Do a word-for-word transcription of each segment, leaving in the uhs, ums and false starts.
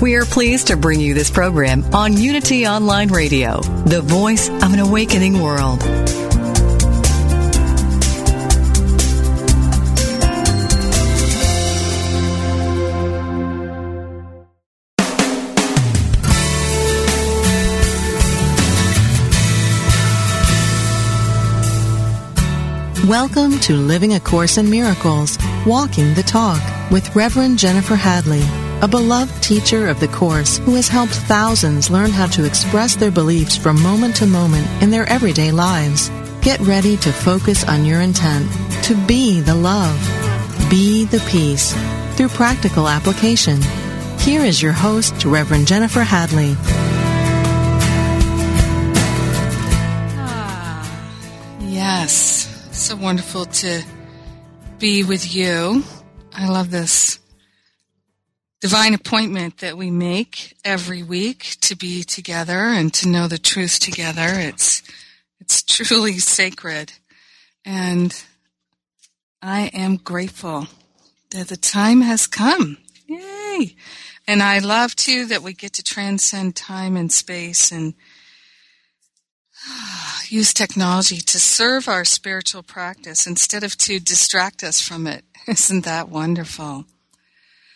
We are pleased to bring you this program on Unity Online Radio, the voice of an awakening world. Welcome to Living a Course in Miracles, Walking the Talk, with Reverend Jennifer Hadley, a beloved teacher of the Course who has helped thousands learn how to express their beliefs from moment to moment in their everyday lives. Get ready to focus on your intent to be the love, be the peace, through practical application. Here is your host, Reverend Jennifer Hadley. Ah, yes. So wonderful to be with you. I love this divine appointment that we make every week to be together and to know the truth together. It's it's truly sacred. And I am grateful that the time has come. Yay! And I love, too, that we get to transcend time and space and use technology to serve our spiritual practice instead of to distract us from it. Isn't that wonderful?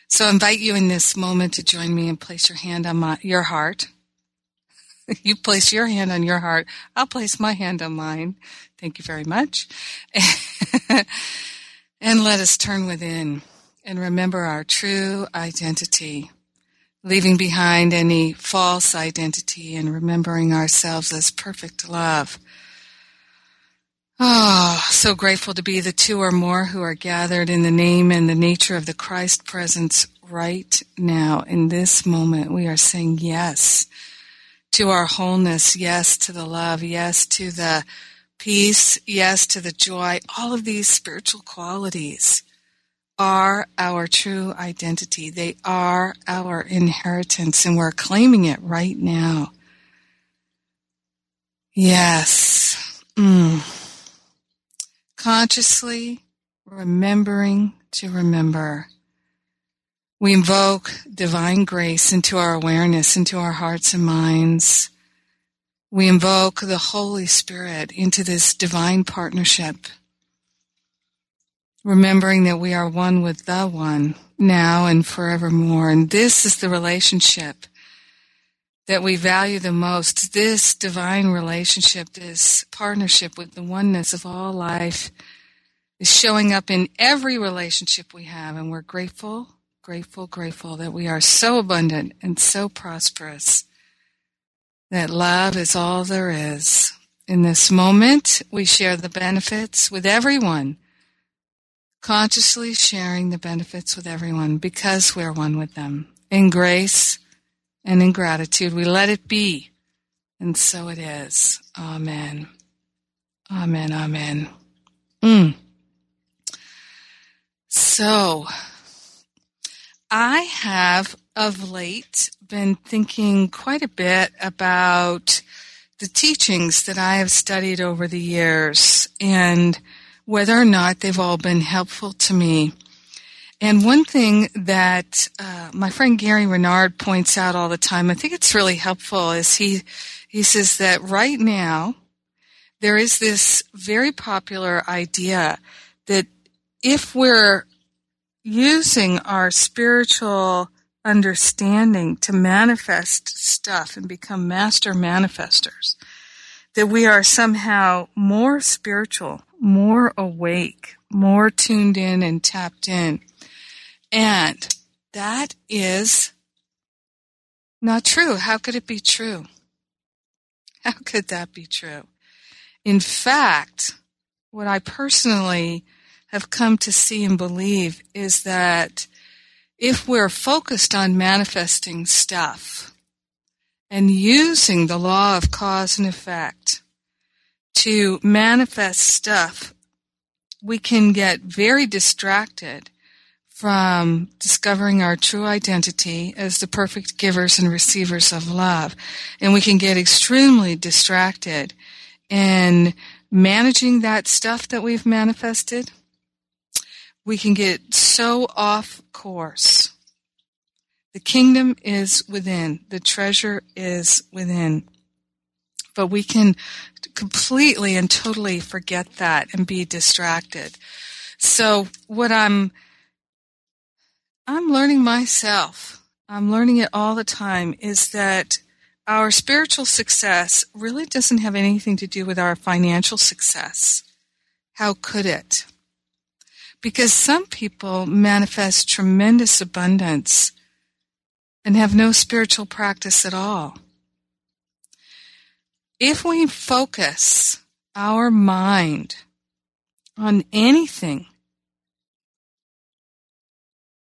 So I invite you in this moment to join me and place your hand on my, your heart. You place your hand on your heart. I'll place my hand on mine. Thank you very much. And let us turn within and remember our true identity, leaving behind any false identity and remembering ourselves as perfect love. Oh, so grateful to be the two or more who are gathered in the name and the nature of the Christ presence right now. In this moment, we are saying yes to our wholeness, yes to the love, yes to the peace, yes to the joy. All of these spiritual qualities are our true identity. They are our inheritance, and we're claiming it right now. Yes. Mm. Consciously remembering to remember. We invoke divine grace into our awareness, into our hearts and minds. We invoke the Holy Spirit into this divine partnership, remembering that we are one with the One now and forevermore. And this is the relationship that we value the most, this divine relationship, this partnership with the oneness of all life is showing up in every relationship we have. And we're grateful, grateful, grateful that we are so abundant and so prosperous, that love is all there is. In this moment, we share the benefits with everyone, consciously sharing the benefits with everyone because we're one with them. In grace and in gratitude, we let it be. And so it is. Amen. Amen. Amen. Mm. So, I have of late been thinking quite a bit about the teachings that I have studied over the years and whether or not they've all been helpful to me. And one thing that uh, my friend Gary Renard points out all the time, I think it's really helpful, is he he says that right now there is this very popular idea that if we're using our spiritual understanding to manifest stuff and become master manifestors, that we are somehow more spiritual, more awake, more tuned in and tapped in. And that is not true. How could it be true? How could that be true? In fact, what I personally have come to see and believe is that if we're focused on manifesting stuff and using the law of cause and effect to manifest stuff, we can get very distracted from discovering our true identity as the perfect givers and receivers of love. And we can get extremely distracted in managing that stuff that we've manifested. We can get so off course. The kingdom is within. The treasure is within. But we can completely and totally forget that and be distracted. So what I'm, I'm learning myself, I'm learning it all the time, is that our spiritual success really doesn't have anything to do with our financial success. How could it? Because some people manifest tremendous abundance and have no spiritual practice at all. If we focus our mind on anything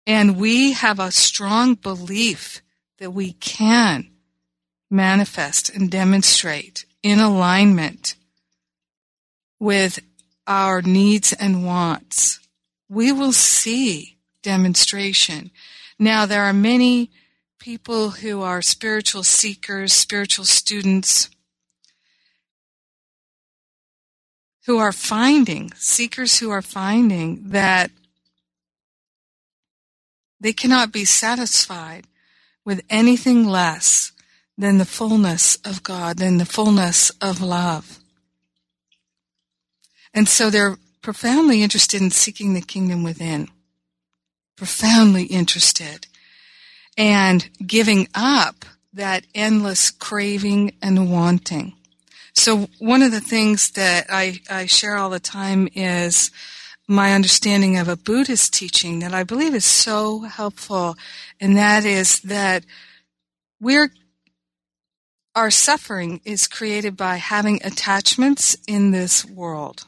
and we have a strong belief that we can manifest and demonstrate in alignment with our needs and wants, we will see demonstration. Now, there are many people who are spiritual seekers, spiritual students, who are finding, seekers who are finding that they cannot be satisfied with anything less than the fullness of God, than the fullness of love. And so they're profoundly interested in seeking the kingdom within, profoundly interested, and giving up that endless craving and wanting. So one of the things that I, I share all the time is my understanding of a Buddhist teaching that I believe is so helpful, and that is that we're, our suffering is created by having attachments in this world.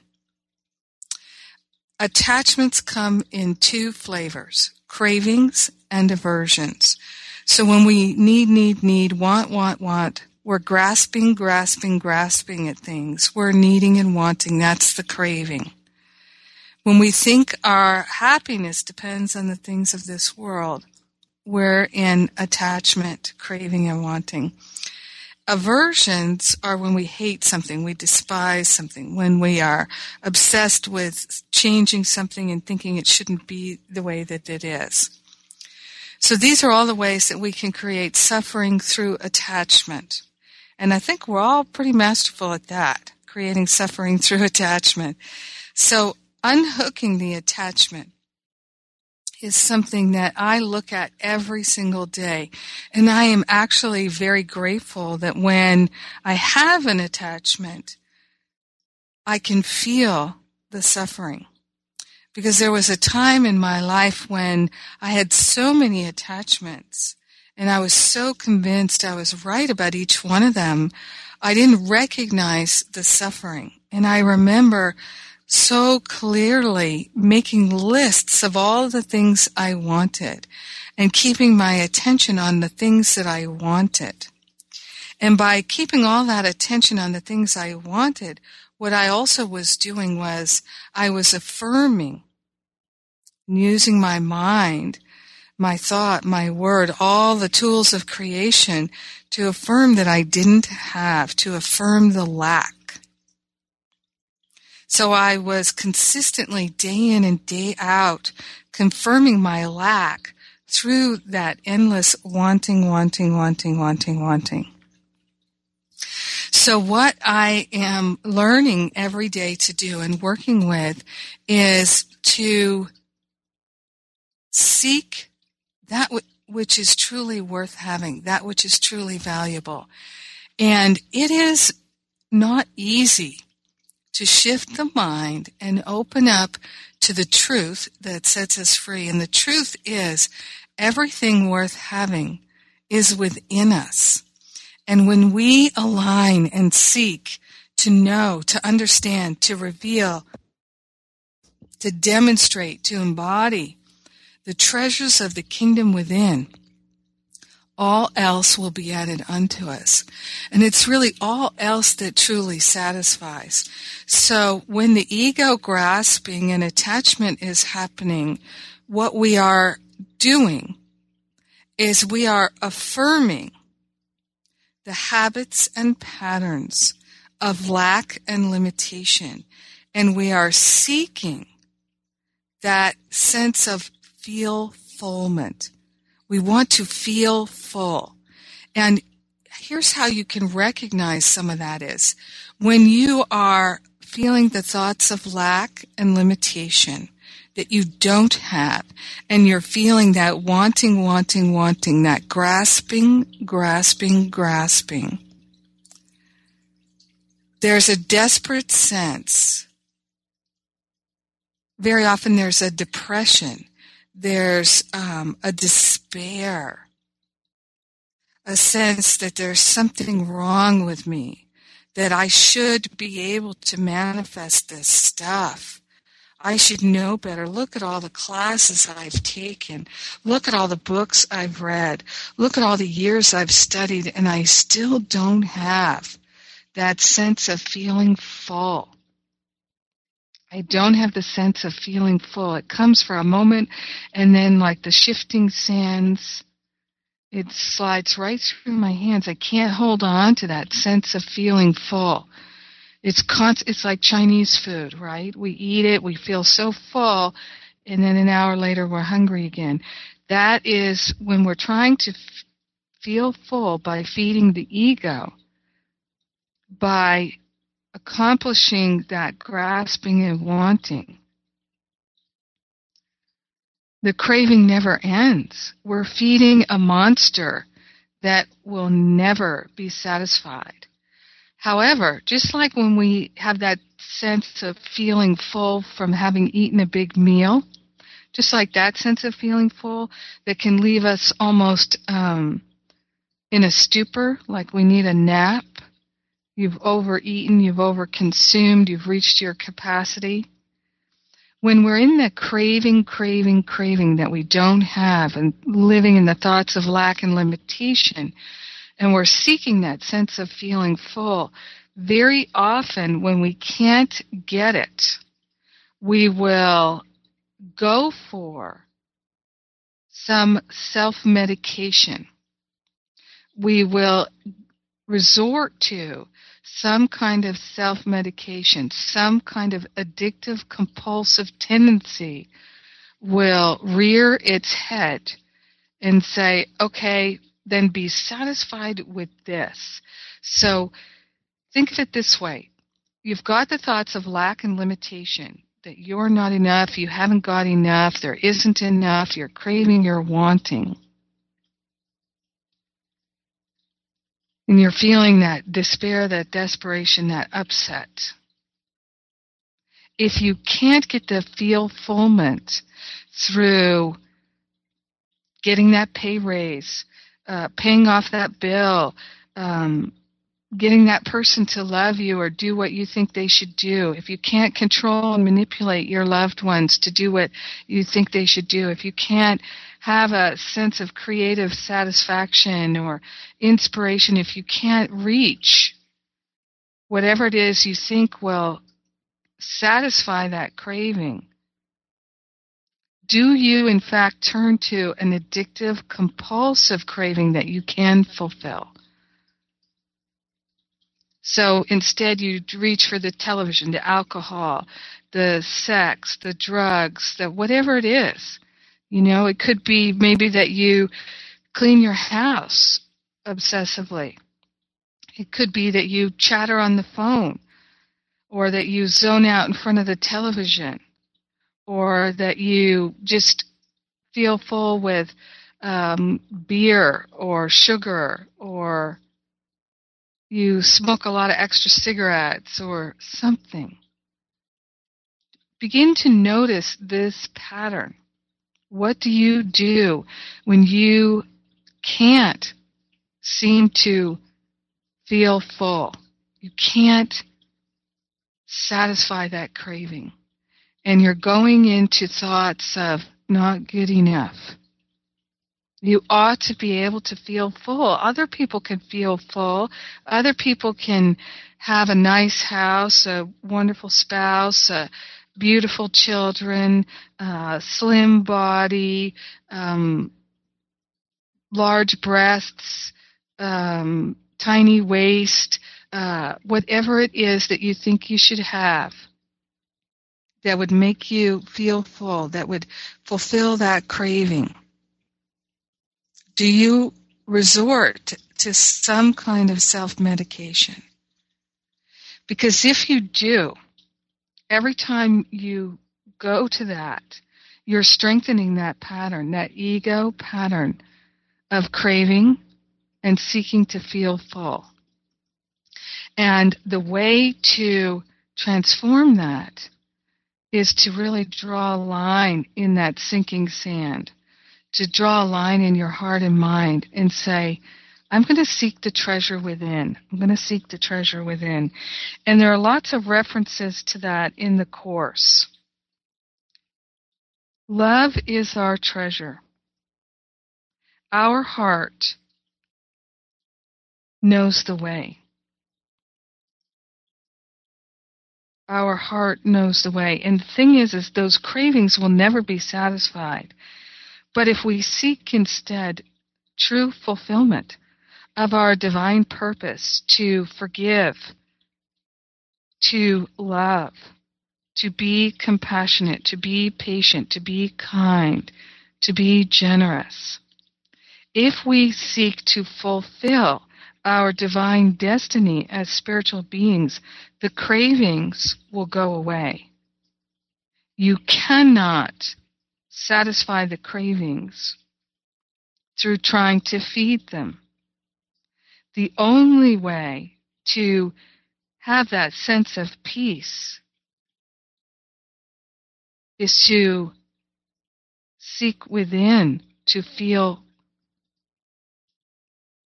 Attachments come in two flavors, cravings and aversions. So when we need, need, need, want, want, want, we're grasping, grasping, grasping at things. We're needing and wanting. That's the craving. When we think our happiness depends on the things of this world, we're in attachment, craving, and wanting. Aversions are when we hate something, we despise something, when we are obsessed with changing something and thinking it shouldn't be the way that it is. So these are all the ways that we can create suffering through attachment. And I think we're all pretty masterful at that, creating suffering through attachment. So unhooking the attachment is something that I look at every single day. And I am actually very grateful that when I have an attachment, I can feel the suffering. Because there was a time in my life when I had so many attachments, and I was so convinced I was right about each one of them, I didn't recognize the suffering. And I remember so clearly making lists of all the things I wanted and keeping my attention on the things that I wanted. And by keeping all that attention on the things I wanted, what I also was doing was I was affirming, using my mind, my thought, my word, all the tools of creation to affirm that I didn't have, to affirm the lack. So I was consistently, day in and day out, confirming my lack through that endless wanting, wanting, wanting, wanting, wanting. So what I am learning every day to do and working with is to seek that which is truly worth having, that which is truly valuable. And it is not easy to shift the mind and open up to the truth that sets us free. And the truth is, everything worth having is within us. And when we align and seek to know, to understand, to reveal, to demonstrate, to embody the treasures of the kingdom within, all else will be added unto us. And it's really all else that truly satisfies. So when the ego grasping and attachment is happening, what we are doing is we are affirming the habits and patterns of lack and limitation. And we are seeking that sense of feel-fulfillment. We want to feel full. And here's how you can recognize some of that is. When you are feeling the thoughts of lack and limitation that you don't have, and you're feeling that wanting, wanting, wanting, that grasping, grasping, grasping, there's a desperate sense. Very often there's a depression. There's um, a despair, a sense that there's something wrong with me, that I should be able to manifest this stuff. I should know better. Look at all the classes I've taken. Look at all the books I've read. Look at all the years I've studied, and I still don't have that sense of feeling full. I don't have the sense of feeling full. It comes for a moment, and then like the shifting sands, it slides right through my hands. I can't hold on to that sense of feeling full. It's con- It's like Chinese food, right? We eat it, we feel so full, and then an hour later we're hungry again. That is when we're trying to f- feel full by feeding the ego, by accomplishing that grasping and wanting. The craving never ends. We're feeding a monster that will never be satisfied. However, just like when we have that sense of feeling full from having eaten a big meal, just like that sense of feeling full that can leave us almost um, in a stupor, like we need a nap. You've overeaten, you've overconsumed, you've reached your capacity. When we're in the craving, craving, craving that we don't have and living in the thoughts of lack and limitation, and we're seeking that sense of feeling full, very often when we can't get it, we will go for some self-medication. We will resort to some kind of self-medication, some kind of addictive, compulsive tendency will rear its head and say, okay, then be satisfied with this. So think of it this way. You've got the thoughts of lack and limitation, that you're not enough, you haven't got enough, there isn't enough, you're craving, you're wanting. And you're feeling that despair, that desperation, that upset. If you can't get the feel-fulfillment through getting that pay raise, uh, paying off that bill, um, getting that person to love you or do what you think they should do, if you can't control and manipulate your loved ones to do what you think they should do, if you can't have a sense of creative satisfaction or inspiration, if you can't reach whatever it is you think will satisfy that craving, do you in fact turn to an addictive, compulsive craving that you can fulfill? So instead you reach for the television, the alcohol, the sex, the drugs, the whatever it is. You know, it could be maybe that you clean your house obsessively. It could be that you chatter on the phone, or that you zone out in front of the television, or that you just feel full with um, beer or sugar, or you smoke a lot of extra cigarettes or something. Begin to notice this pattern. What do you do when you can't seem to feel full? You can't satisfy that craving. And you're going into thoughts of not good enough, You ought to be able to feel full. Other people can feel full. Other people can have a nice house, a wonderful spouse, uh, beautiful children, uh, slim body, um, large breasts, um, tiny waist, uh, whatever it is that you think you should have that would make you feel full, that would fulfill that craving. Do you resort to some kind of self-medication? Because if you do, every time you go to that, you're strengthening that pattern, that ego pattern of craving and seeking to feel full. And the way to transform that is to really draw a line in that sinking sand. To draw a line in your heart and mind and say, I'm going to seek the treasure within. I'm going to seek the treasure within. And there are lots of references to that in the Course. Love is our treasure. Our heart knows the way. Our heart knows the way. And the thing is, is those cravings will never be satisfied. But if we seek instead true fulfillment of our divine purpose to forgive, to love, to be compassionate, to be patient, to be kind, to be generous, if we seek to fulfill our divine destiny as spiritual beings, the cravings will go away. You cannot satisfy the cravings through trying to feed them. The only way to have that sense of peace is to seek within, to feel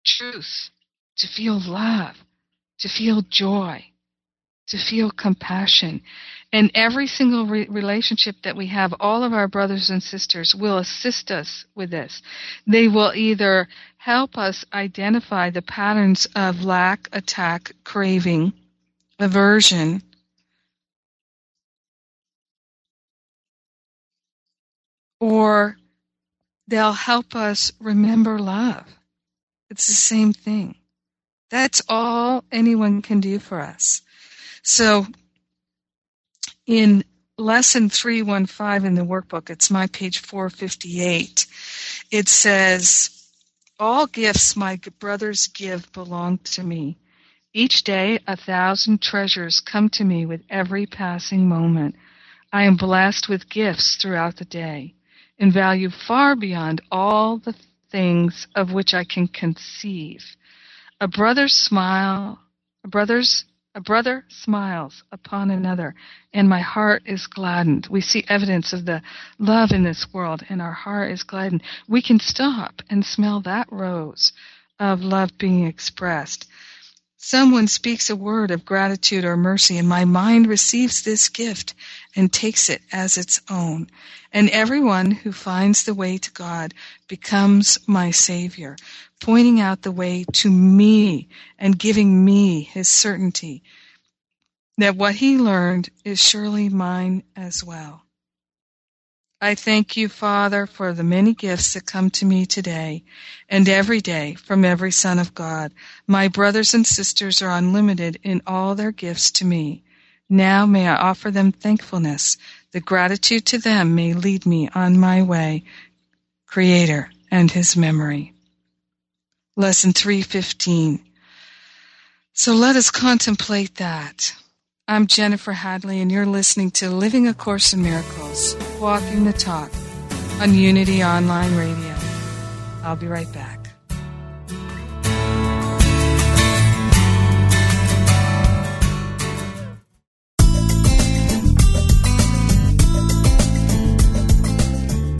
truth, to feel love, to feel joy, to feel compassion. And every single re- relationship that we have, all of our brothers and sisters will assist us with this. They will either help us identify the patterns of lack, attack, craving, aversion, or they'll help us remember love. It's the same thing. That's all anyone can do for us. So, in lesson three one five in the workbook, it's my page four fifty-eight, it says, all gifts my brothers give belong to me. Each day a thousand treasures come to me with every passing moment. I am blessed with gifts throughout the day and value far beyond all the things of which I can conceive. A brother's smile, a brother's A brother smiles upon another, and my heart is gladdened. We see evidence of the love in this world, and our heart is gladdened. We can stop and smell that rose of love being expressed. Someone speaks a word of gratitude or mercy, and my mind receives this gift and takes it as its own. And everyone who finds the way to God becomes my Savior, pointing out the way to me and giving me his certainty that what he learned is surely mine as well. I thank you, Father, for the many gifts that come to me today and every day from every son of God. My brothers and sisters are unlimited in all their gifts to me. Now may I offer them thankfulness. The gratitude to them may lead me on my way, Creator and his memory. Lesson three fifteen. So let us contemplate that. I'm Jennifer Hadley, and you're listening to Living a Course in Miracles, Walking the Talk, on Unity Online Radio. I'll be right back.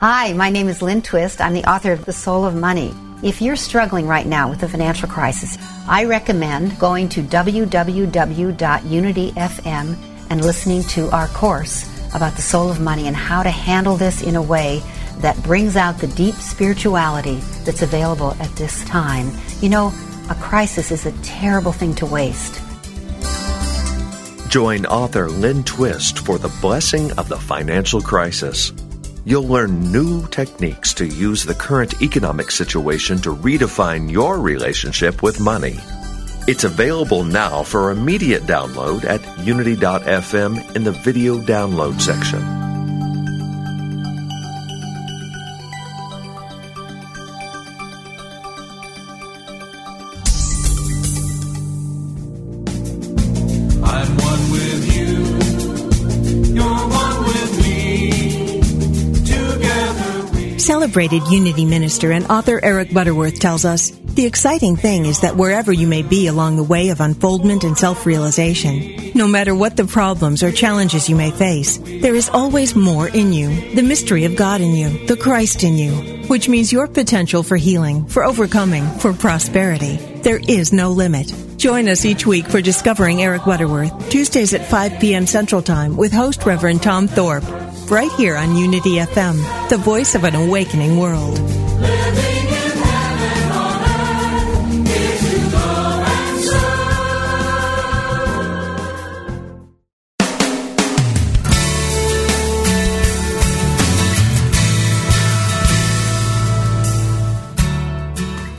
Hi, my name is Lynn Twist. I'm the author of The Soul of Money. If you're struggling right now with the financial crisis, I recommend going to w w w dot unity f m and listening to our course about the soul of money and how to handle this in a way that brings out the deep spirituality that's available at this time. You know, a crisis is a terrible thing to waste. Join author Lynn Twist for The Blessing of the Financial Crisis. You'll learn new techniques to use the current economic situation to redefine your relationship with money. It's available now for immediate download at unity dot f m in the video download section. Celebrated Unity minister and author Eric Butterworth tells us, the exciting thing is that wherever you may be along the way of unfoldment and self-realization, no matter what the problems or challenges you may face, there is always more in you, the mystery of God in you, the Christ in you, which means your potential for healing, for overcoming, for prosperity. There is no limit. Join us each week for Discovering Eric Butterworth, Tuesdays at five p m Central Time with host Reverend Tom Thorpe. Right here on Unity F M, the voice of an awakening world.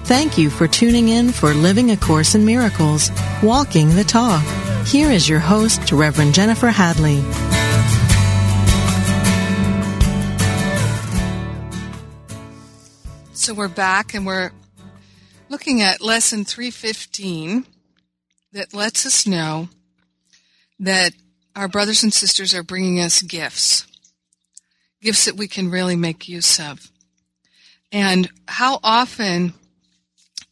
Thank you for tuning in for Living a Course in Miracles, Walking the Talk. Here is your host, Reverend Jennifer Hadley. So we're back and we're looking at lesson three fifteen that lets us know that our brothers and sisters are bringing us gifts, gifts that we can really make use of. And how often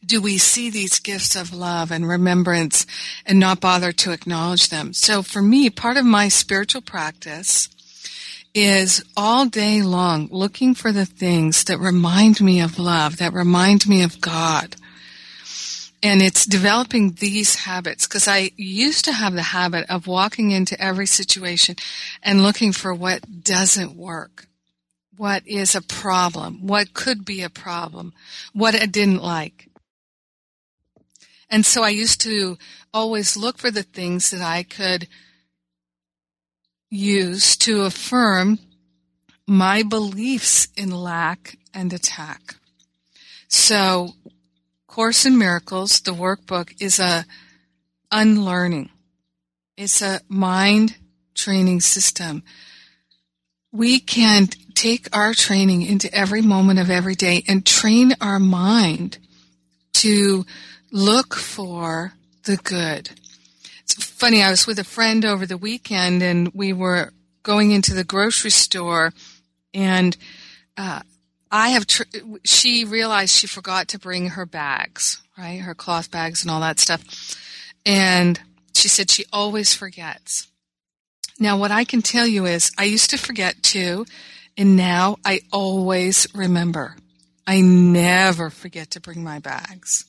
do we see these gifts of love and remembrance and not bother to acknowledge them? So for me, part of my spiritual practice is all day long looking for the things that remind me of love, that remind me of God. And it's developing these habits, because I used to have the habit of walking into every situation and looking for what doesn't work, what is a problem, what could be a problem, what I didn't like. And so I used to always look for the things that I could use to affirm my beliefs in lack and attack. So, Course in Miracles, the workbook, is a unlearning. It's a mind training system. We can take our training into every moment of every day and train our mind to look for the good. It's funny, I was with a friend over the weekend, and we were going into the grocery store, and uh, I have. Tr- she realized she forgot to bring her bags, right, her cloth bags and all that stuff, and she said she always forgets. Now, what I can tell you is I used to forget too, and now I always remember. I never forget to bring my bags.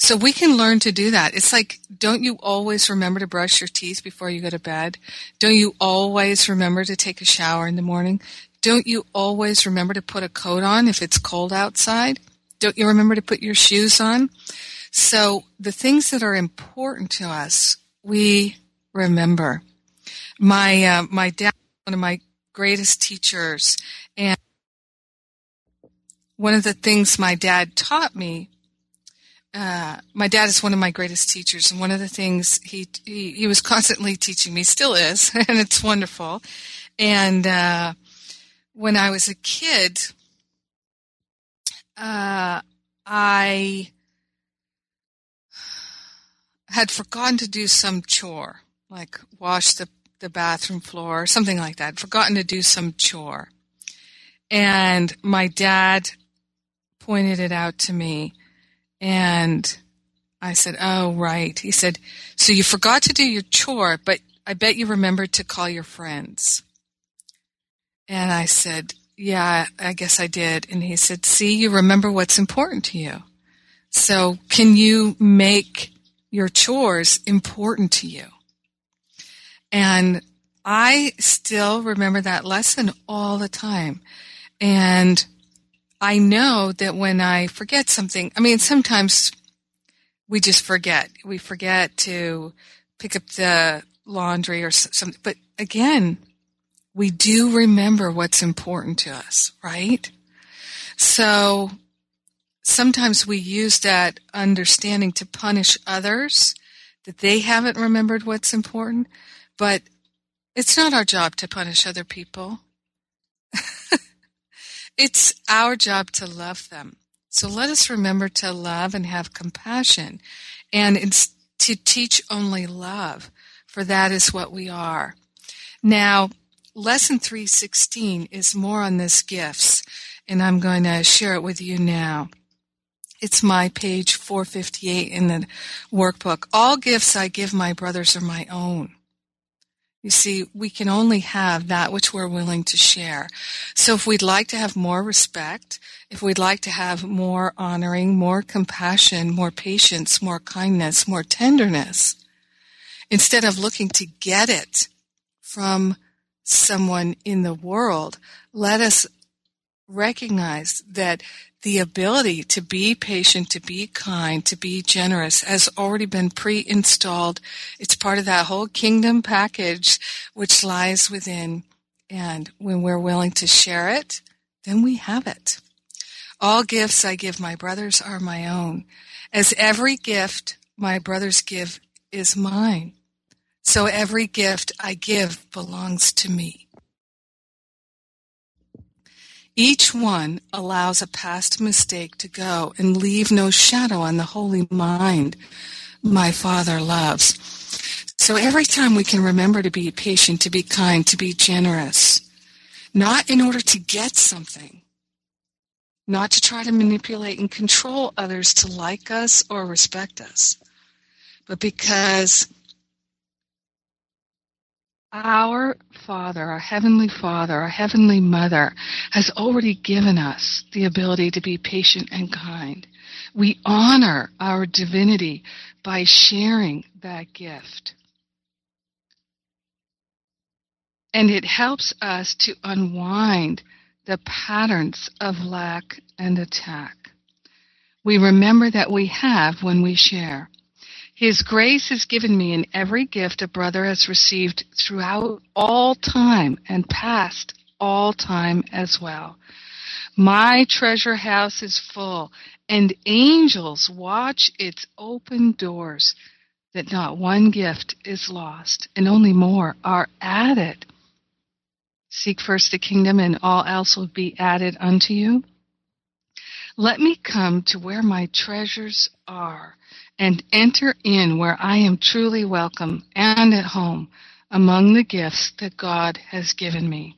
So we can learn to do that. It's like, don't you always remember to brush your teeth before you go to bed? Don't you always remember to take a shower in the morning? Don't you always remember to put a coat on if it's cold outside? Don't you remember to put your shoes on? So the things that are important to us, we remember. My uh, my dad was one of my greatest teachers, and one of the things my dad taught me uh, my dad is one of my greatest teachers, and one of the things he he, he was constantly teaching me, still is, and it's wonderful. And uh, when I was a kid, uh, I had forgotten to do some chore, like wash the, the bathroom floor, something like that, forgotten to do some chore. And my dad pointed it out to me, and I said, oh, right. He said, so you forgot to do your chore, but I bet you remembered to call your friends. And I said, yeah, I guess I did. And he said, see, you remember what's important to you. So can you make your chores important to you? And I still remember that lesson all the time. And I know that when I forget something, I mean, sometimes we just forget. We forget to pick up the laundry or something. But again, we do remember what's important to us, right? So sometimes we use that understanding to punish others, that they haven't remembered what's important. But it's not our job to punish other people. It's our job to love them. So let us remember to love and have compassion, and it's to teach only love, for that is what we are. Now, Lesson three sixteen is more on this gifts, and I'm going to share it with you now. It's my page four fifty-eight in the workbook. All gifts I give my brothers are my own. You see, we can only have that which we're willing to share. So if we'd like to have more respect, if we'd like to have more honoring, more compassion, more patience, more kindness, more tenderness, instead of looking to get it from someone in the world, let us recognize that the ability to be patient, to be kind, to be generous has already been pre-installed. It's part of that whole kingdom package which lies within. And when we're willing to share it, then we have it. All gifts I give my brothers are my own, as every gift my brothers give is mine. So every gift I give belongs to me. Each one allows a past mistake to go and leave no shadow on the holy mind my Father loves. So every time we can remember to be patient, to be kind, to be generous, not in order to get something, not to try to manipulate and control others to like us or respect us, but because our Father, our Heavenly Father, our Heavenly Mother has already given us the ability to be patient and kind. We honor our divinity by sharing that gift. And it helps us to unwind the patterns of lack and attack. We remember that we have when we share. His grace is given me in every gift a brother has received throughout all time and past all time as well. My treasure house is full, and angels watch its open doors, that not one gift is lost, and only more are added. Seek first the kingdom, and all else will be added unto you. Let me come to where my treasures are, and enter in where I am truly welcome and at home among the gifts that God has given me.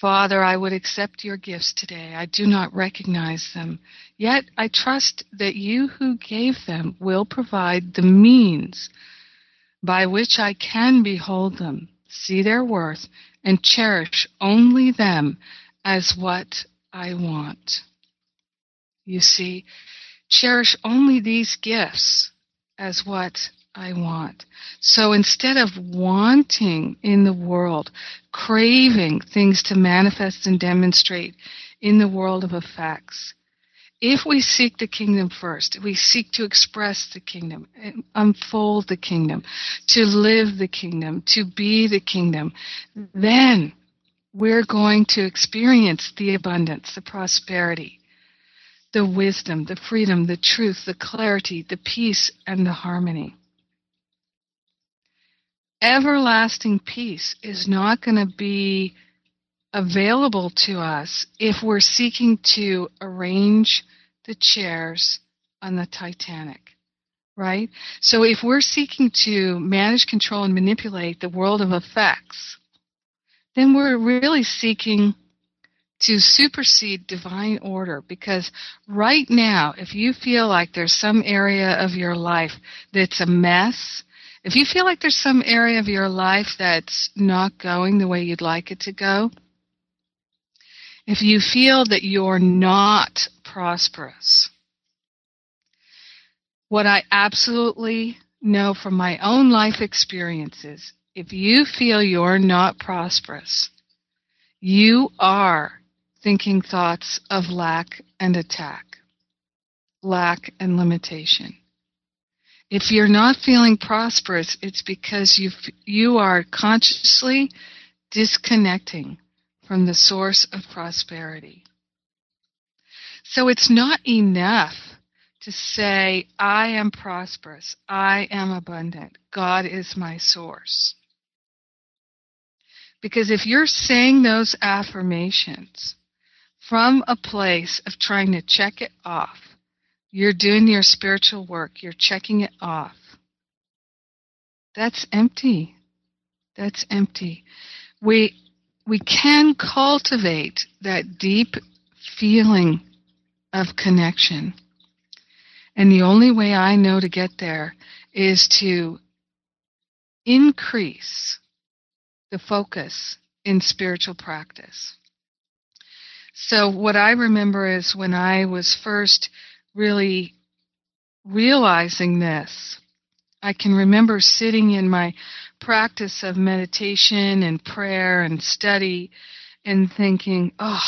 Father, I would accept your gifts today. I do not recognize them. Yet I trust that you who gave them will provide the means by which I can behold them, see their worth, and cherish only them as what I want. You see, cherish only these gifts as what I want. So instead of wanting in the world, craving things to manifest and demonstrate in the world of effects, if we seek the kingdom first, we seek to express the kingdom, unfold the kingdom, to live the kingdom, to be the kingdom, then we're going to experience the abundance, the prosperity, the wisdom, the freedom, the truth, the clarity, the peace, and the harmony. Everlasting peace is not going to be available to us if we're seeking to arrange the chairs on the Titanic, right? So if we're seeking to manage, control, and manipulate the world of effects, then we're really seeking to supersede divine order, because right now, if you feel like there's some area of your life that's a mess, if you feel like there's some area of your life that's not going the way you'd like it to go, if you feel that you're not prosperous, what I absolutely know from my own life experiences, if you feel you're not prosperous, you are thinking thoughts of lack and attack, lack and limitation. If you're not feeling prosperous, it's because you you are consciously disconnecting from the source of prosperity. So it's not enough to say, I am prosperous, I am abundant, God is my source. Because if you're saying those affirmations from a place of trying to check it off, you're doing your spiritual work, you're checking it off, that's empty. That's empty. We we can cultivate that deep feeling of connection. And the only way I know to get there is to increase the focus in spiritual practice. So what I remember is when I was first really realizing this, I can remember sitting in my practice of meditation and prayer and study and thinking, oh,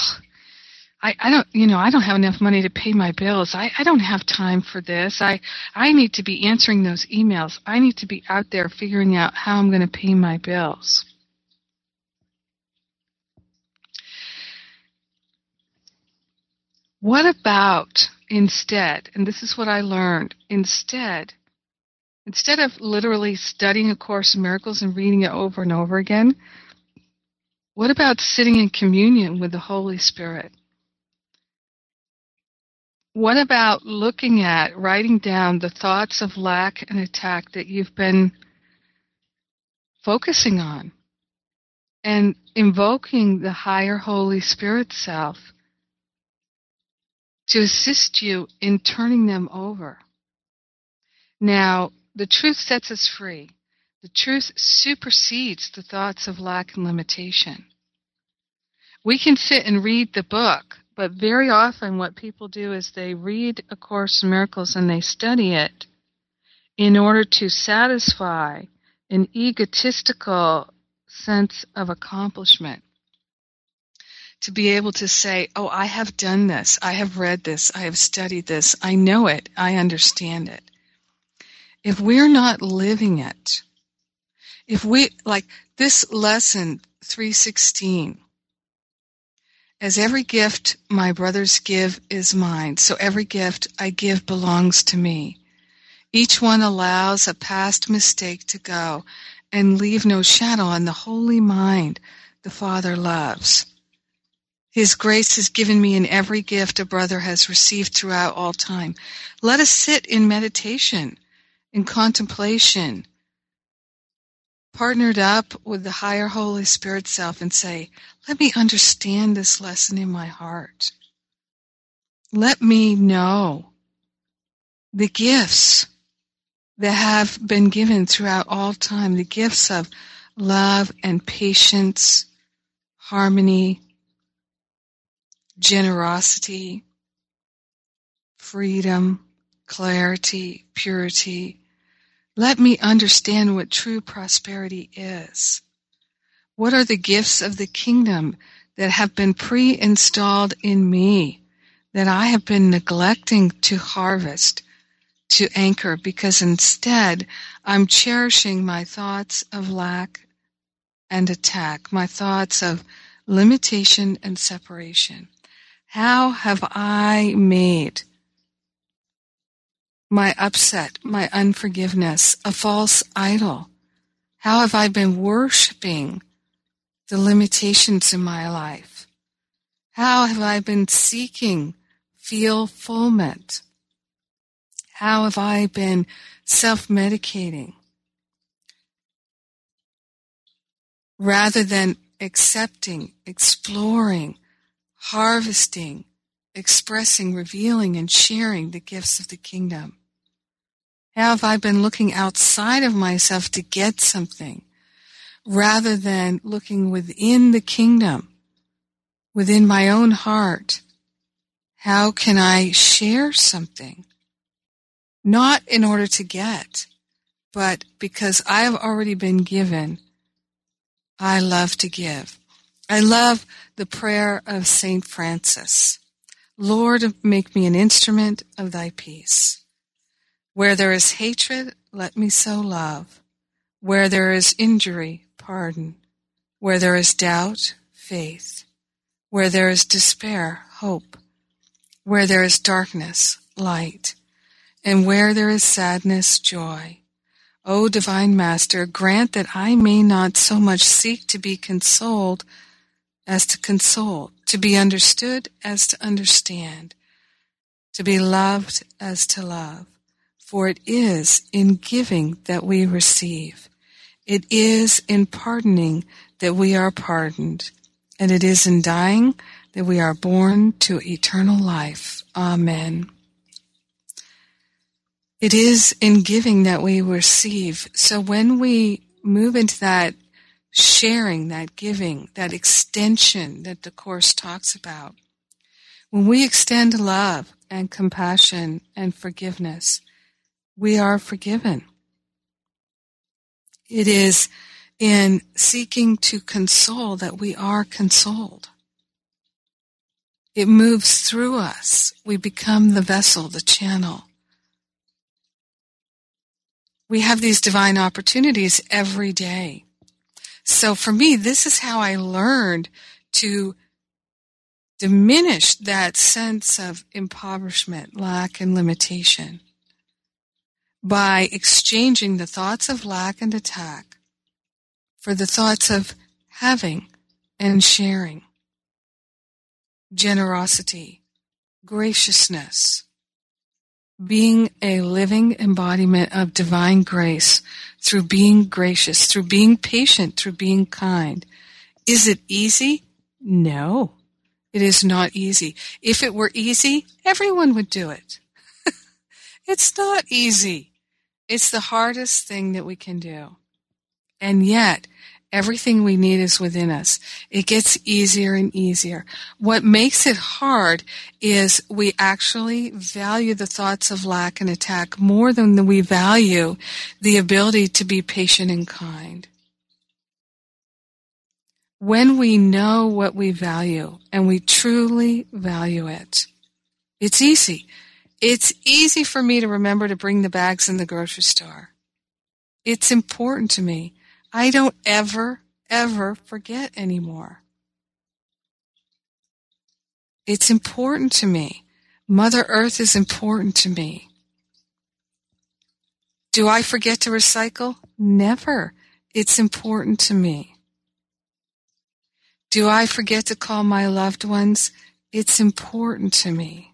I, I don't, you know, I don't have enough money to pay my bills. I, I don't have time for this. I, I need to be answering those emails. I need to be out there figuring out how I'm going to pay my bills. What about instead, and this is what I learned, instead, instead of literally studying A Course in Miracles and reading it over and over again, what about sitting in communion with the Holy Spirit? What about looking at, writing down the thoughts of lack and attack that you've been focusing on and invoking the higher Holy Spirit self to assist you in turning them over? Now, the truth sets us free. The truth supersedes the thoughts of lack and limitation. We can sit and read the book, but very often what people do is they read A Course in Miracles and they study it in order to satisfy an egotistical sense of accomplishment. To be able to say, oh, I have done this, I have read this, I have studied this, I know it, I understand it. If we're not living it, if we, like this lesson three sixteen, as every gift my brothers give is mine, so every gift I give belongs to me. Each one allows a past mistake to go and leave no shadow on the holy mind the Father loves. His grace has given me in every gift a brother has received throughout all time. Let us sit in meditation, in contemplation, partnered up with the higher Holy Spirit self and say, let me understand this lesson in my heart. Let me know the gifts that have been given throughout all time, the gifts of love and patience, harmony, generosity, freedom, clarity, purity. Let me understand what true prosperity is. What are the gifts of the kingdom that have been pre-installed in me that I have been neglecting to harvest, to anchor, because instead I'm cherishing my thoughts of lack and attack, my thoughts of limitation and separation. How have I made my upset, my unforgiveness, a false idol? How have I been worshiping the limitations in my life? How have I been seeking fulfillment? How have I been self-medicating? Rather than accepting, exploring, harvesting, expressing, revealing, and sharing the gifts of the kingdom. How have I been looking outside of myself to get something, rather than looking within the kingdom, within my own heart? How can I share something? Not in order to get, but because I have already been given. I love to give. I love the prayer of Saint Francis. Lord, make me an instrument of thy peace. Where there is hatred, let me sow love. Where there is injury, pardon. Where there is doubt, faith. Where there is despair, hope. Where there is darkness, light, and where there is sadness, joy. O Divine Master, grant that I may not so much seek to be consoled as to console, to be understood as to understand, to be loved as to love. For it is in giving that we receive. It is in pardoning that we are pardoned. And it is in dying that we are born to eternal life. Amen. It is in giving that we receive. So when we move into that sharing, that giving, that extension that the Course talks about, when we extend love and compassion and forgiveness, we are forgiven. It is in seeking to console that we are consoled. It moves through us. We become the vessel, the channel. We have these divine opportunities every day. So for me, this is how I learned to diminish that sense of impoverishment, lack, and limitation by exchanging the thoughts of lack and attack for the thoughts of having and sharing. Generosity, graciousness, being a living embodiment of divine grace through being gracious, through being patient, through being kind. Is it easy? No, it is not easy. If it were easy, everyone would do it. It's not easy. It's the hardest thing that we can do. And yet, everything we need is within us. It gets easier and easier. What makes it hard is we actually value the thoughts of lack and attack more than we value the ability to be patient and kind. When we know what we value and we truly value it, it's easy. It's easy for me to remember to bring the bags in the grocery store. It's important to me. I don't ever, ever forget anymore. It's important to me. Mother Earth is important to me. Do I forget to recycle? Never. It's important to me. Do I forget to call my loved ones? It's important to me.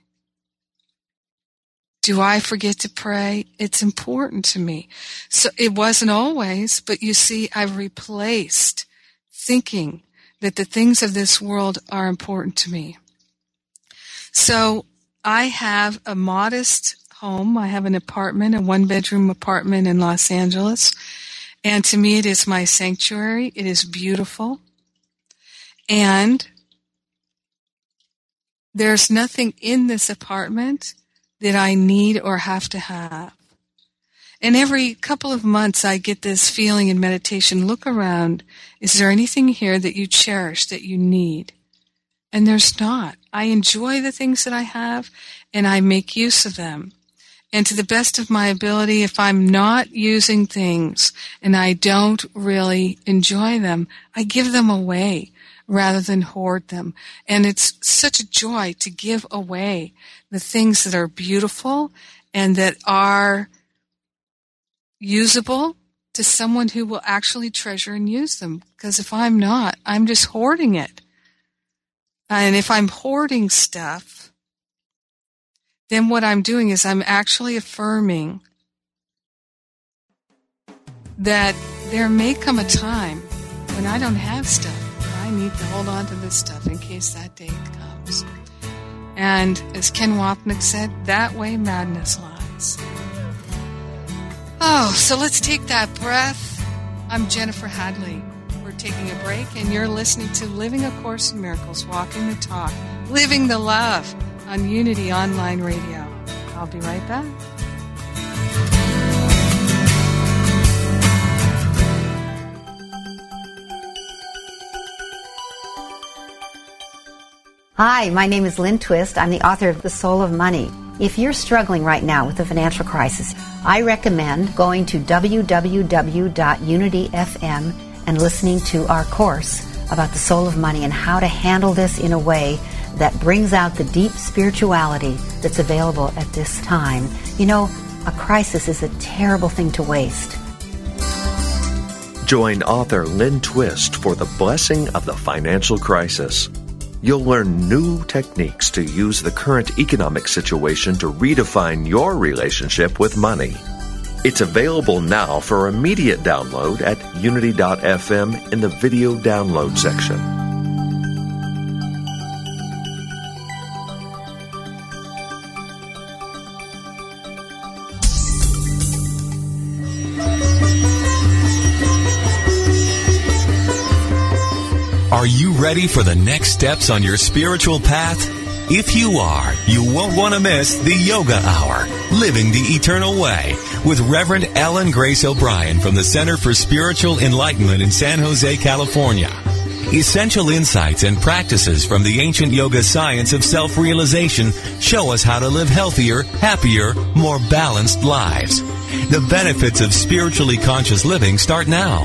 Do I forget to pray? It's important to me. So it wasn't always, but you see, I've replaced thinking that the things of this world are important to me. So I have a modest home. I have an apartment, a one-bedroom apartment in Los Angeles. And to me, it is my sanctuary. It is beautiful. And there's nothing in this apartment that I need or have to have. And every couple of months I get this feeling in meditation, look around, is there anything here that you cherish, that you need? And there's not. I enjoy the things that I have, and I make use of them. And to the best of my ability, if I'm not using things and I don't really enjoy them, I give them away. rather than hoard them. And it's such a joy to give away the things that are beautiful and that are usable to someone who will actually treasure and use them. Because if I'm not, I'm just hoarding it. And if I'm hoarding stuff, then what I'm doing is I'm actually affirming that there may come a time when I don't have stuff. I need to hold on to this stuff in case that day comes. And as Ken Wapnick said, that way madness lies. Oh, so let's take that breath. I'm Jennifer Hadley. We're taking a break, and you're listening to Living a Course in Miracles, Walking the Talk, Living the Love on Unity Online Radio. I'll be right back. Hi, my name is Lynn Twist. I'm the author of The Soul of Money. If you're struggling right now with a financial crisis, I recommend going to w w w dot unity f m and listening to our course about the soul of money and how to handle this in a way that brings out the deep spirituality that's available at this time. You know, a crisis is a terrible thing to waste. Join author Lynn Twist for The Blessing of the Financial Crisis. You'll learn new techniques to use the current economic situation to redefine your relationship with money. It's available now for immediate download at unity dot f m in the video download section. Are you ready for the next steps on your spiritual path? If you are, you won't want to miss the Yoga Hour, Living the Eternal Way, with Reverend Ellen Grace O'Brien from the Center for Spiritual Enlightenment in San Jose, California. Essential insights and practices from the ancient yoga science of self-realization show us how to live healthier, happier, more balanced lives. The benefits of spiritually conscious living start now.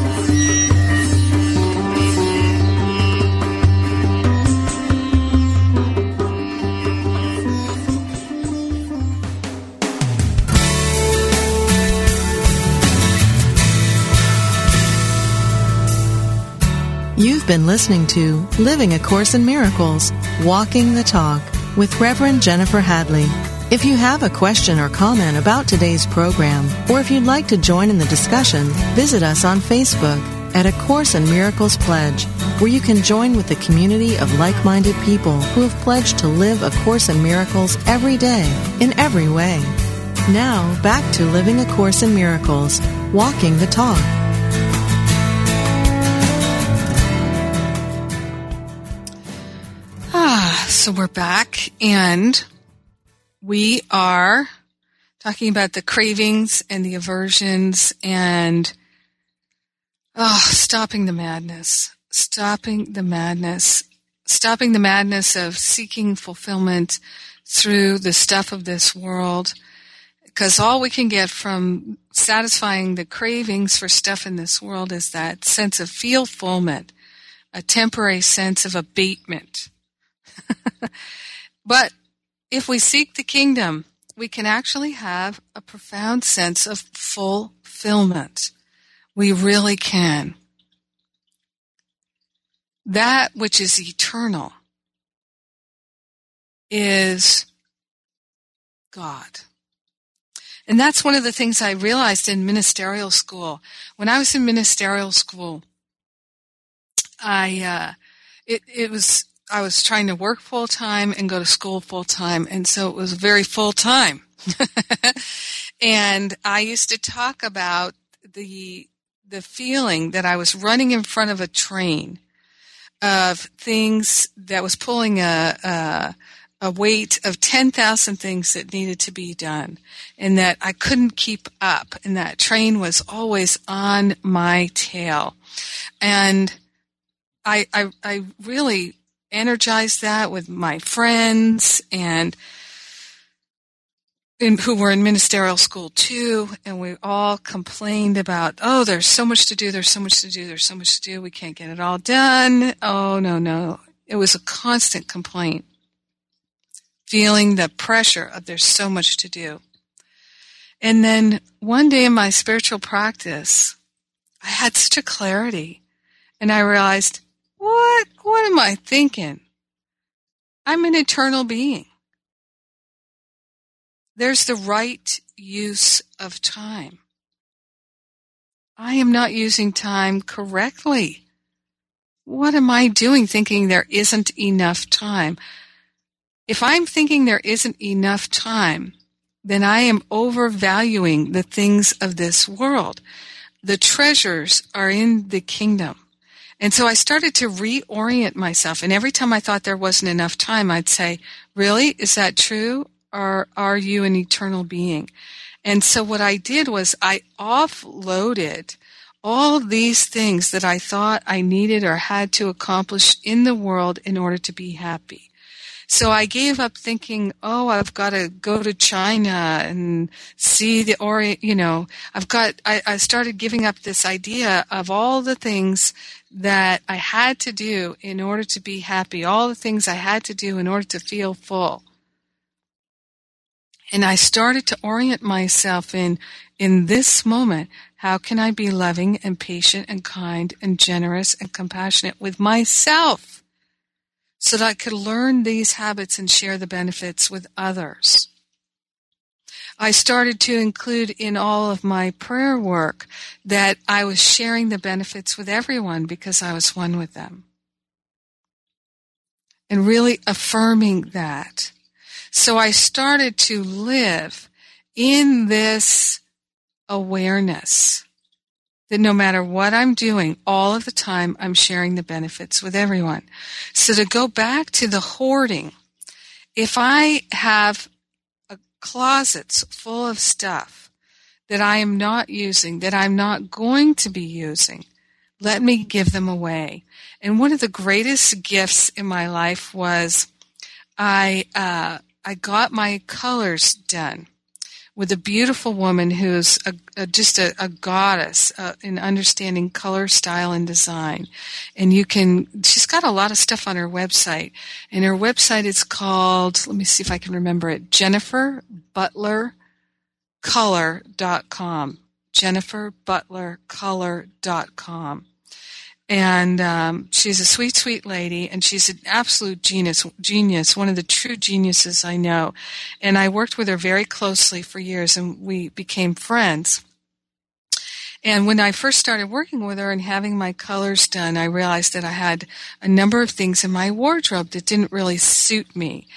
You've been listening to Living a Course in Miracles, Walking the Talk, with Reverend Jennifer Hadley. If you have a question or comment about today's program, or if you'd like to join in the discussion, visit us on Facebook at A Course in Miracles Pledge, where you can join with the community of like-minded people who have pledged to live A Course in Miracles every day, in every way. Now, back to Living a Course in Miracles, Walking the Talk. So we're back, and we are talking about the cravings and the aversions and oh, stopping the madness, stopping the madness, stopping the madness of seeking fulfillment through the stuff of this world, because all we can get from satisfying the cravings for stuff in this world is that sense of fulfillment, a temporary sense of abatement. But if we seek the kingdom, we can actually have a profound sense of fulfillment. We really can. That which is eternal is God. And that's one of the things I realized in ministerial school. When I was in ministerial school, I uh, it, it was... I was trying to work full-time and go to school full-time, and so it was very full-time. And I used to talk about the the feeling that I was running in front of a train of things that was pulling a, a, a weight of ten thousand things that needed to be done, and that I couldn't keep up, and that train was always on my tail. And I, I, I really energized that with my friends and in, who were in ministerial school too, and we all complained about, oh, there's so much to do, there's so much to do, there's so much to do, we can't get it all done. Oh, no, no. It was a constant complaint, feeling the pressure of there's so much to do. And then one day in my spiritual practice, I had such a clarity, and I realized, What? What am I thinking? I'm an eternal being. There's the right use of time. I am not using time correctly. What am I doing thinking there isn't enough time? If I'm thinking there isn't enough time, then I am overvaluing the things of this world. The treasures are in the kingdom. And so I started to reorient myself. And every time I thought there wasn't enough time, I'd say, really? Is that true? Or are you an eternal being? And so what I did was I offloaded all these things that I thought I needed or had to accomplish in the world in order to be happy. So I gave up thinking, oh, I've got to go to China and see the Orient, you know, I've got, I, I started giving up this idea of all the things that I had to do in order to be happy, all the things I had to do in order to feel full. And I started to orient myself in, in this moment, how can I be loving and patient and kind and generous and compassionate with myself so that I could learn these habits and share the benefits with others? I started to include in all of my prayer work that I was sharing the benefits with everyone because I was one with them. And really affirming that. So I started to live in this awareness that no matter what I'm doing, all of the time I'm sharing the benefits with everyone. So to go back to the hoarding, if I have closets full of stuff that I am not using, that I'm not going to be using, let me give them away. And one of the greatest gifts in my life was I uh, I got my colors done with a beautiful woman who's a, a, just a, a goddess uh, in understanding color, style, and design. And you can, she's got a lot of stuff on her website. And her website is called, let me see if I can remember it, Jennifer Butler Color dot com. Jennifer Butler Color dot com. And um, she's a sweet, sweet lady, and she's an absolute genius, genius, one of the true geniuses I know. And I worked with her very closely for years, and we became friends. And when I first started working with her and having my colors done, I realized that I had a number of things in my wardrobe that didn't really suit me.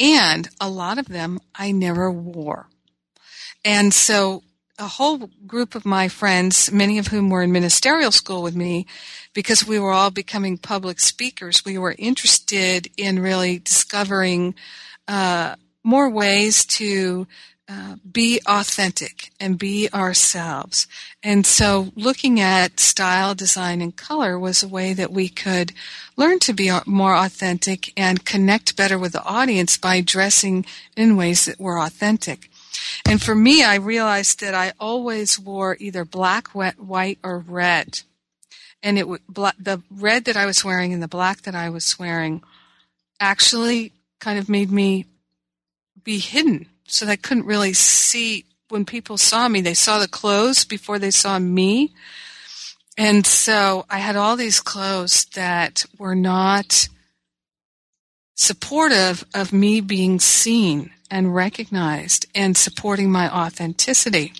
And a lot of them I never wore. And so a whole group of my friends, many of whom were in ministerial school with me, because we were all becoming public speakers, we were interested in really discovering uh, more ways to uh, be authentic and be ourselves. And so looking at style, design, and color was a way that we could learn to be more authentic and connect better with the audience by dressing in ways that were authentic. And for me, I realized that I always wore either black, white, or red. And it the red that I was wearing and the black that I was wearing actually kind of made me be hidden so that I couldn't really see. When people saw me, they saw the clothes before they saw me. And so I had all these clothes that were not supportive of me being seen and recognized and supporting my authenticity.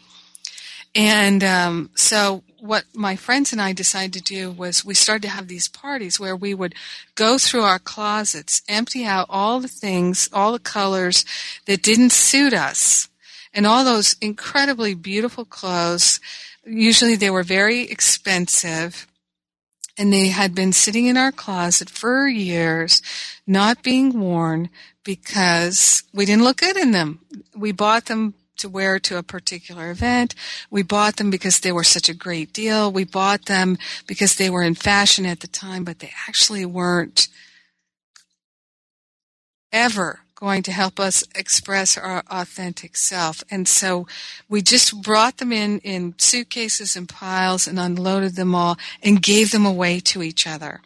And um, so what my friends and I decided to do was we started to have these parties where we would go through our closets, empty out all the things, all the colors that didn't suit us, and all those incredibly beautiful clothes. Usually they were very expensive, and they had been sitting in our closet for years, not being worn because we didn't look good in them. We bought them to wear to a particular event. We bought them because they were such a great deal. We bought them because they were in fashion at the time, but they actually weren't ever going to help us express our authentic self. And so we just brought them in in suitcases and piles and unloaded them all and gave them away to each other.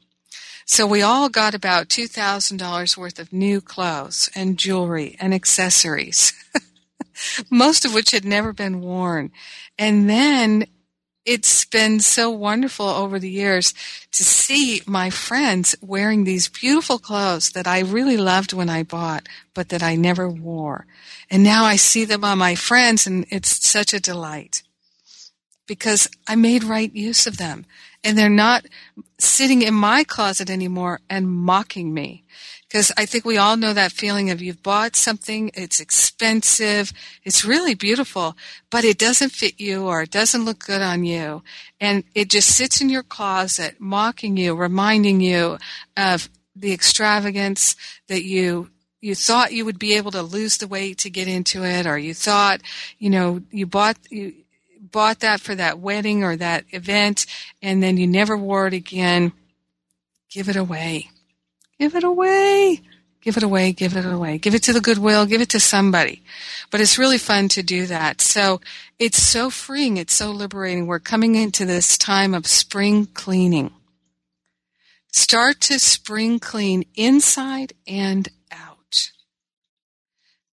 So we all got about two thousand dollars worth of new clothes and jewelry and accessories, most of which had never been worn. And then it's been so wonderful over the years to see my friends wearing these beautiful clothes that I really loved when I bought, but that I never wore. And now I see them on my friends, and it's such a delight because I made right use of them. And they're not sitting in my closet anymore and mocking me. Because I think we all know that feeling of you've bought something, it's expensive, it's really beautiful, but it doesn't fit you or it doesn't look good on you. And it just sits in your closet mocking you, reminding you of the extravagance that you you thought you would be able to lose the weight to get into it, or you thought, you know, you bought you bought that for that wedding or that event, and then you never wore it again. Give it away. Give it away, give it away, give it away. Give it to the Goodwill, give it to somebody. But it's really fun to do that. So it's so freeing, it's so liberating. We're coming into this time of spring cleaning. Start to spring clean inside and out.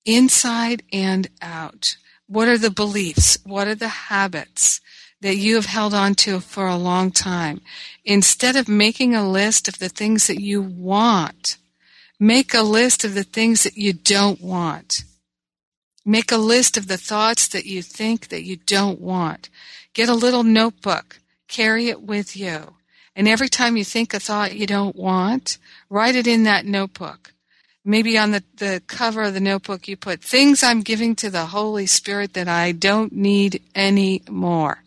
Inside and out. What are the beliefs? What are the habits that you have held on to for a long time? Instead of making a list of the things that you want, make a list of the things that you don't want. Make a list of the thoughts that you think that you don't want. Get a little notebook, carry it with you, and every time you think a thought you don't want, write it in that notebook. Maybe on the, the cover of the notebook you put, things I'm giving to the Holy Spirit that I don't need anymore.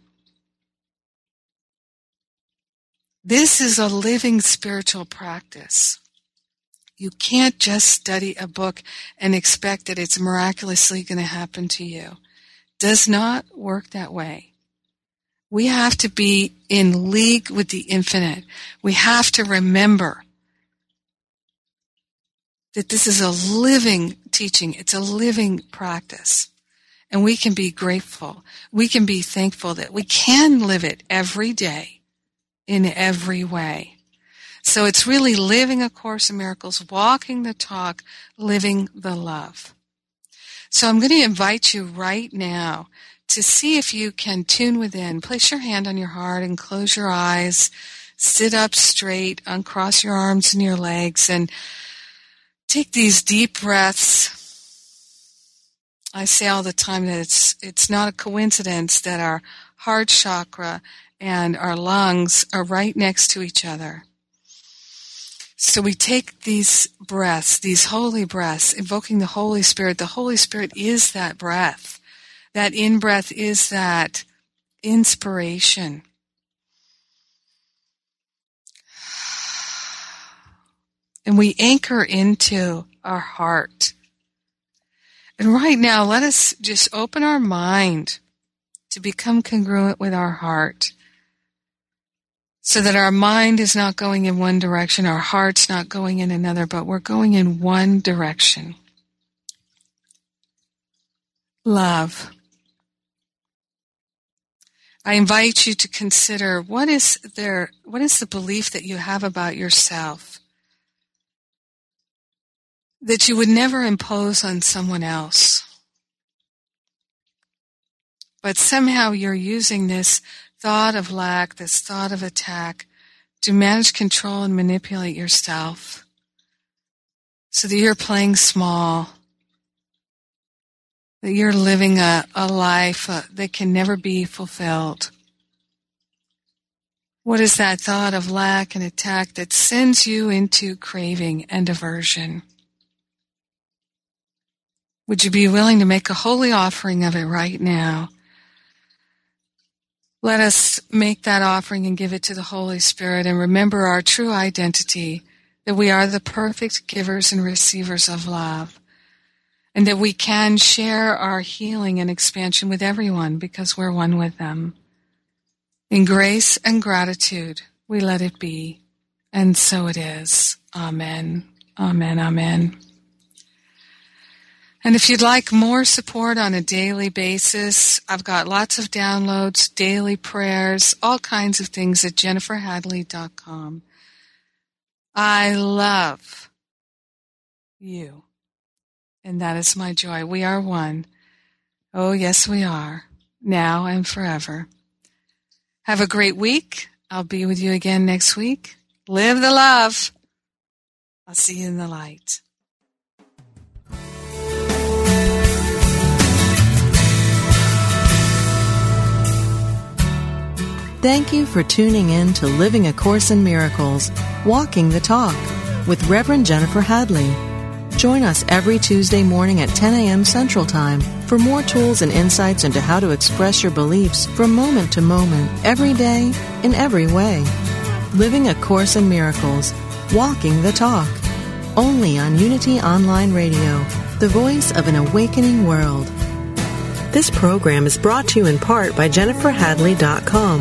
This is a living spiritual practice. You can't just study a book and expect that it's miraculously going to happen to you. Does not work that way. We have to be in league with the infinite. We have to remember that this is a living teaching. It's a living practice. And we can be grateful. We can be thankful that we can live it every day, in every way. So it's really living A Course in Miracles, walking the talk, living the love. So I'm going to invite you right now to see if you can tune within. Place your hand on your heart and close your eyes. Sit up straight, uncross your arms and your legs, and take these deep breaths. I say all the time that it's it's not a coincidence that our heart chakra and our lungs are right next to each other. So we take these breaths, these holy breaths, invoking the Holy Spirit. The Holy Spirit is that breath. That in-breath is that inspiration. And we anchor into our heart. And right now, let us just open our mind to become congruent with our heart, so that our mind is not going in one direction, our heart's not going in another, but we're going in one direction. Love. I invite you to consider what is there, what is the belief that you have about yourself that you would never impose on someone else, but somehow you're using this thought of lack, this thought of attack, to manage, control, and manipulate yourself so that you're playing small, that you're living a, a life uh, that can never be fulfilled. What is that thought of lack and attack that sends you into craving and aversion? Would you be willing to make a holy offering of it right now? Let us make that offering and give it to the Holy Spirit and remember our true identity, that we are the perfect givers and receivers of love, and that we can share our healing and expansion with everyone because we're one with them. In grace and gratitude, we let it be, and so it is. Amen. Amen. Amen. And if you'd like more support on a daily basis, I've got lots of downloads, daily prayers, all kinds of things at jennifer hadley dot com. I love you, and that is my joy. We are one. Oh, yes, we are, now and forever. Have a great week. I'll be with you again next week. Live the love. I'll see you in the light. Thank you for tuning in to Living a Course in Miracles, Walking the Talk, with Reverend Jennifer Hadley. Join us every Tuesday morning at ten a.m. Central Time for more tools and insights into how to express your beliefs from moment to moment, every day, in every way. Living a Course in Miracles, Walking the Talk, only on Unity Online Radio, the voice of an awakening world. This program is brought to you in part by jennifer hadley dot com.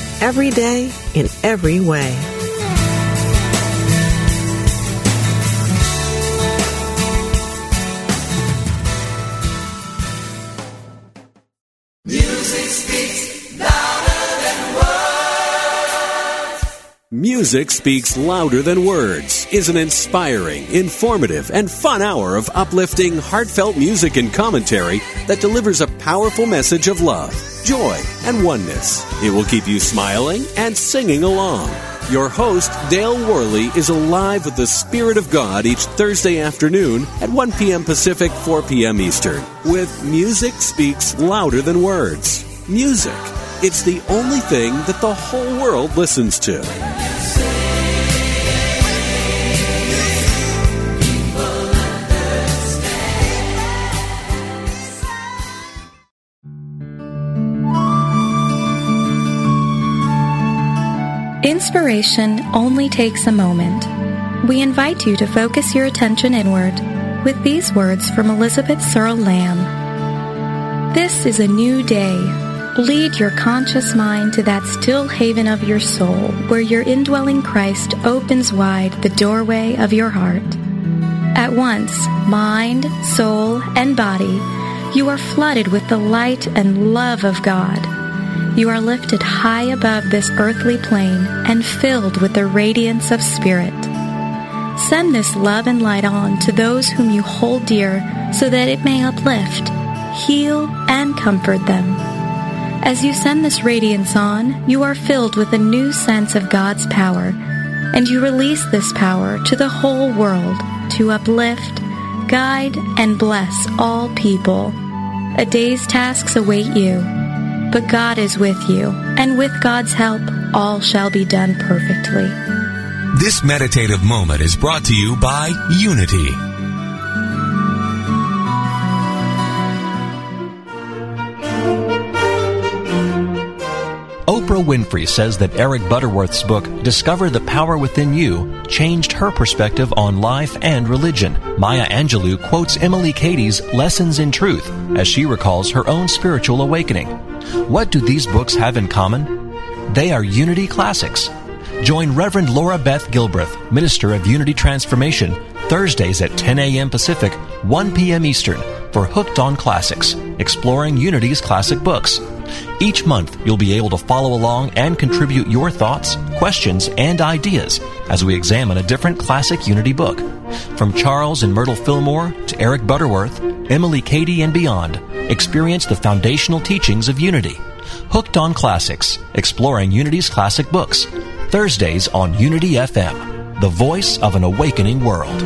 every day, in every way. Music speaks louder than words. Music Speaks Louder Than Words is an inspiring, informative, and fun hour of uplifting, heartfelt music and commentary that delivers a powerful message of love, joy, and oneness. It will keep you smiling and singing along. Your host, Dale Worley, is alive with the Spirit of God each Thursday afternoon at one p.m. Pacific, four p.m. Eastern, with Music Speaks Louder Than Words. Music, it's the only thing that the whole world listens to. Inspiration only takes a moment. We invite you to focus your attention inward with these words from Elizabeth Searle Lamb. This is a new day. Lead your conscious mind to that still haven of your soul, where your indwelling Christ opens wide the doorway of your heart. At once, mind, soul, and body, you are flooded with the light and love of God. You are lifted high above this earthly plane and filled with the radiance of spirit. Send this love and light on to those whom you hold dear so that it may uplift, heal, and comfort them. As you send this radiance on, you are filled with a new sense of God's power, and you release this power to the whole world to uplift, guide, and bless all people. A day's tasks await you. But God is with you, and with God's help, all shall be done perfectly. This meditative moment is brought to you by Unity. Oprah Winfrey says that Eric Butterworth's book, Discover the Power Within You, changed her perspective on life and religion. Maya Angelou quotes Emily Cady's Lessons in Truth as she recalls her own spiritual awakening. What do these books have in common? They are Unity classics. Join Reverend Laura Beth Gilbreth, Minister of Unity Transformation, Thursdays at ten a.m. Pacific, one p.m. Eastern, for Hooked on Classics, exploring Unity's classic books. Each month, you'll be able to follow along and contribute your thoughts, questions, and ideas as we examine a different classic Unity book. From Charles and Myrtle Fillmore to Eric Butterworth, Emily Cady, and beyond, experience the foundational teachings of Unity. Hooked on Classics, exploring Unity's classic books. Thursdays on Unity F M, the voice of an awakening world.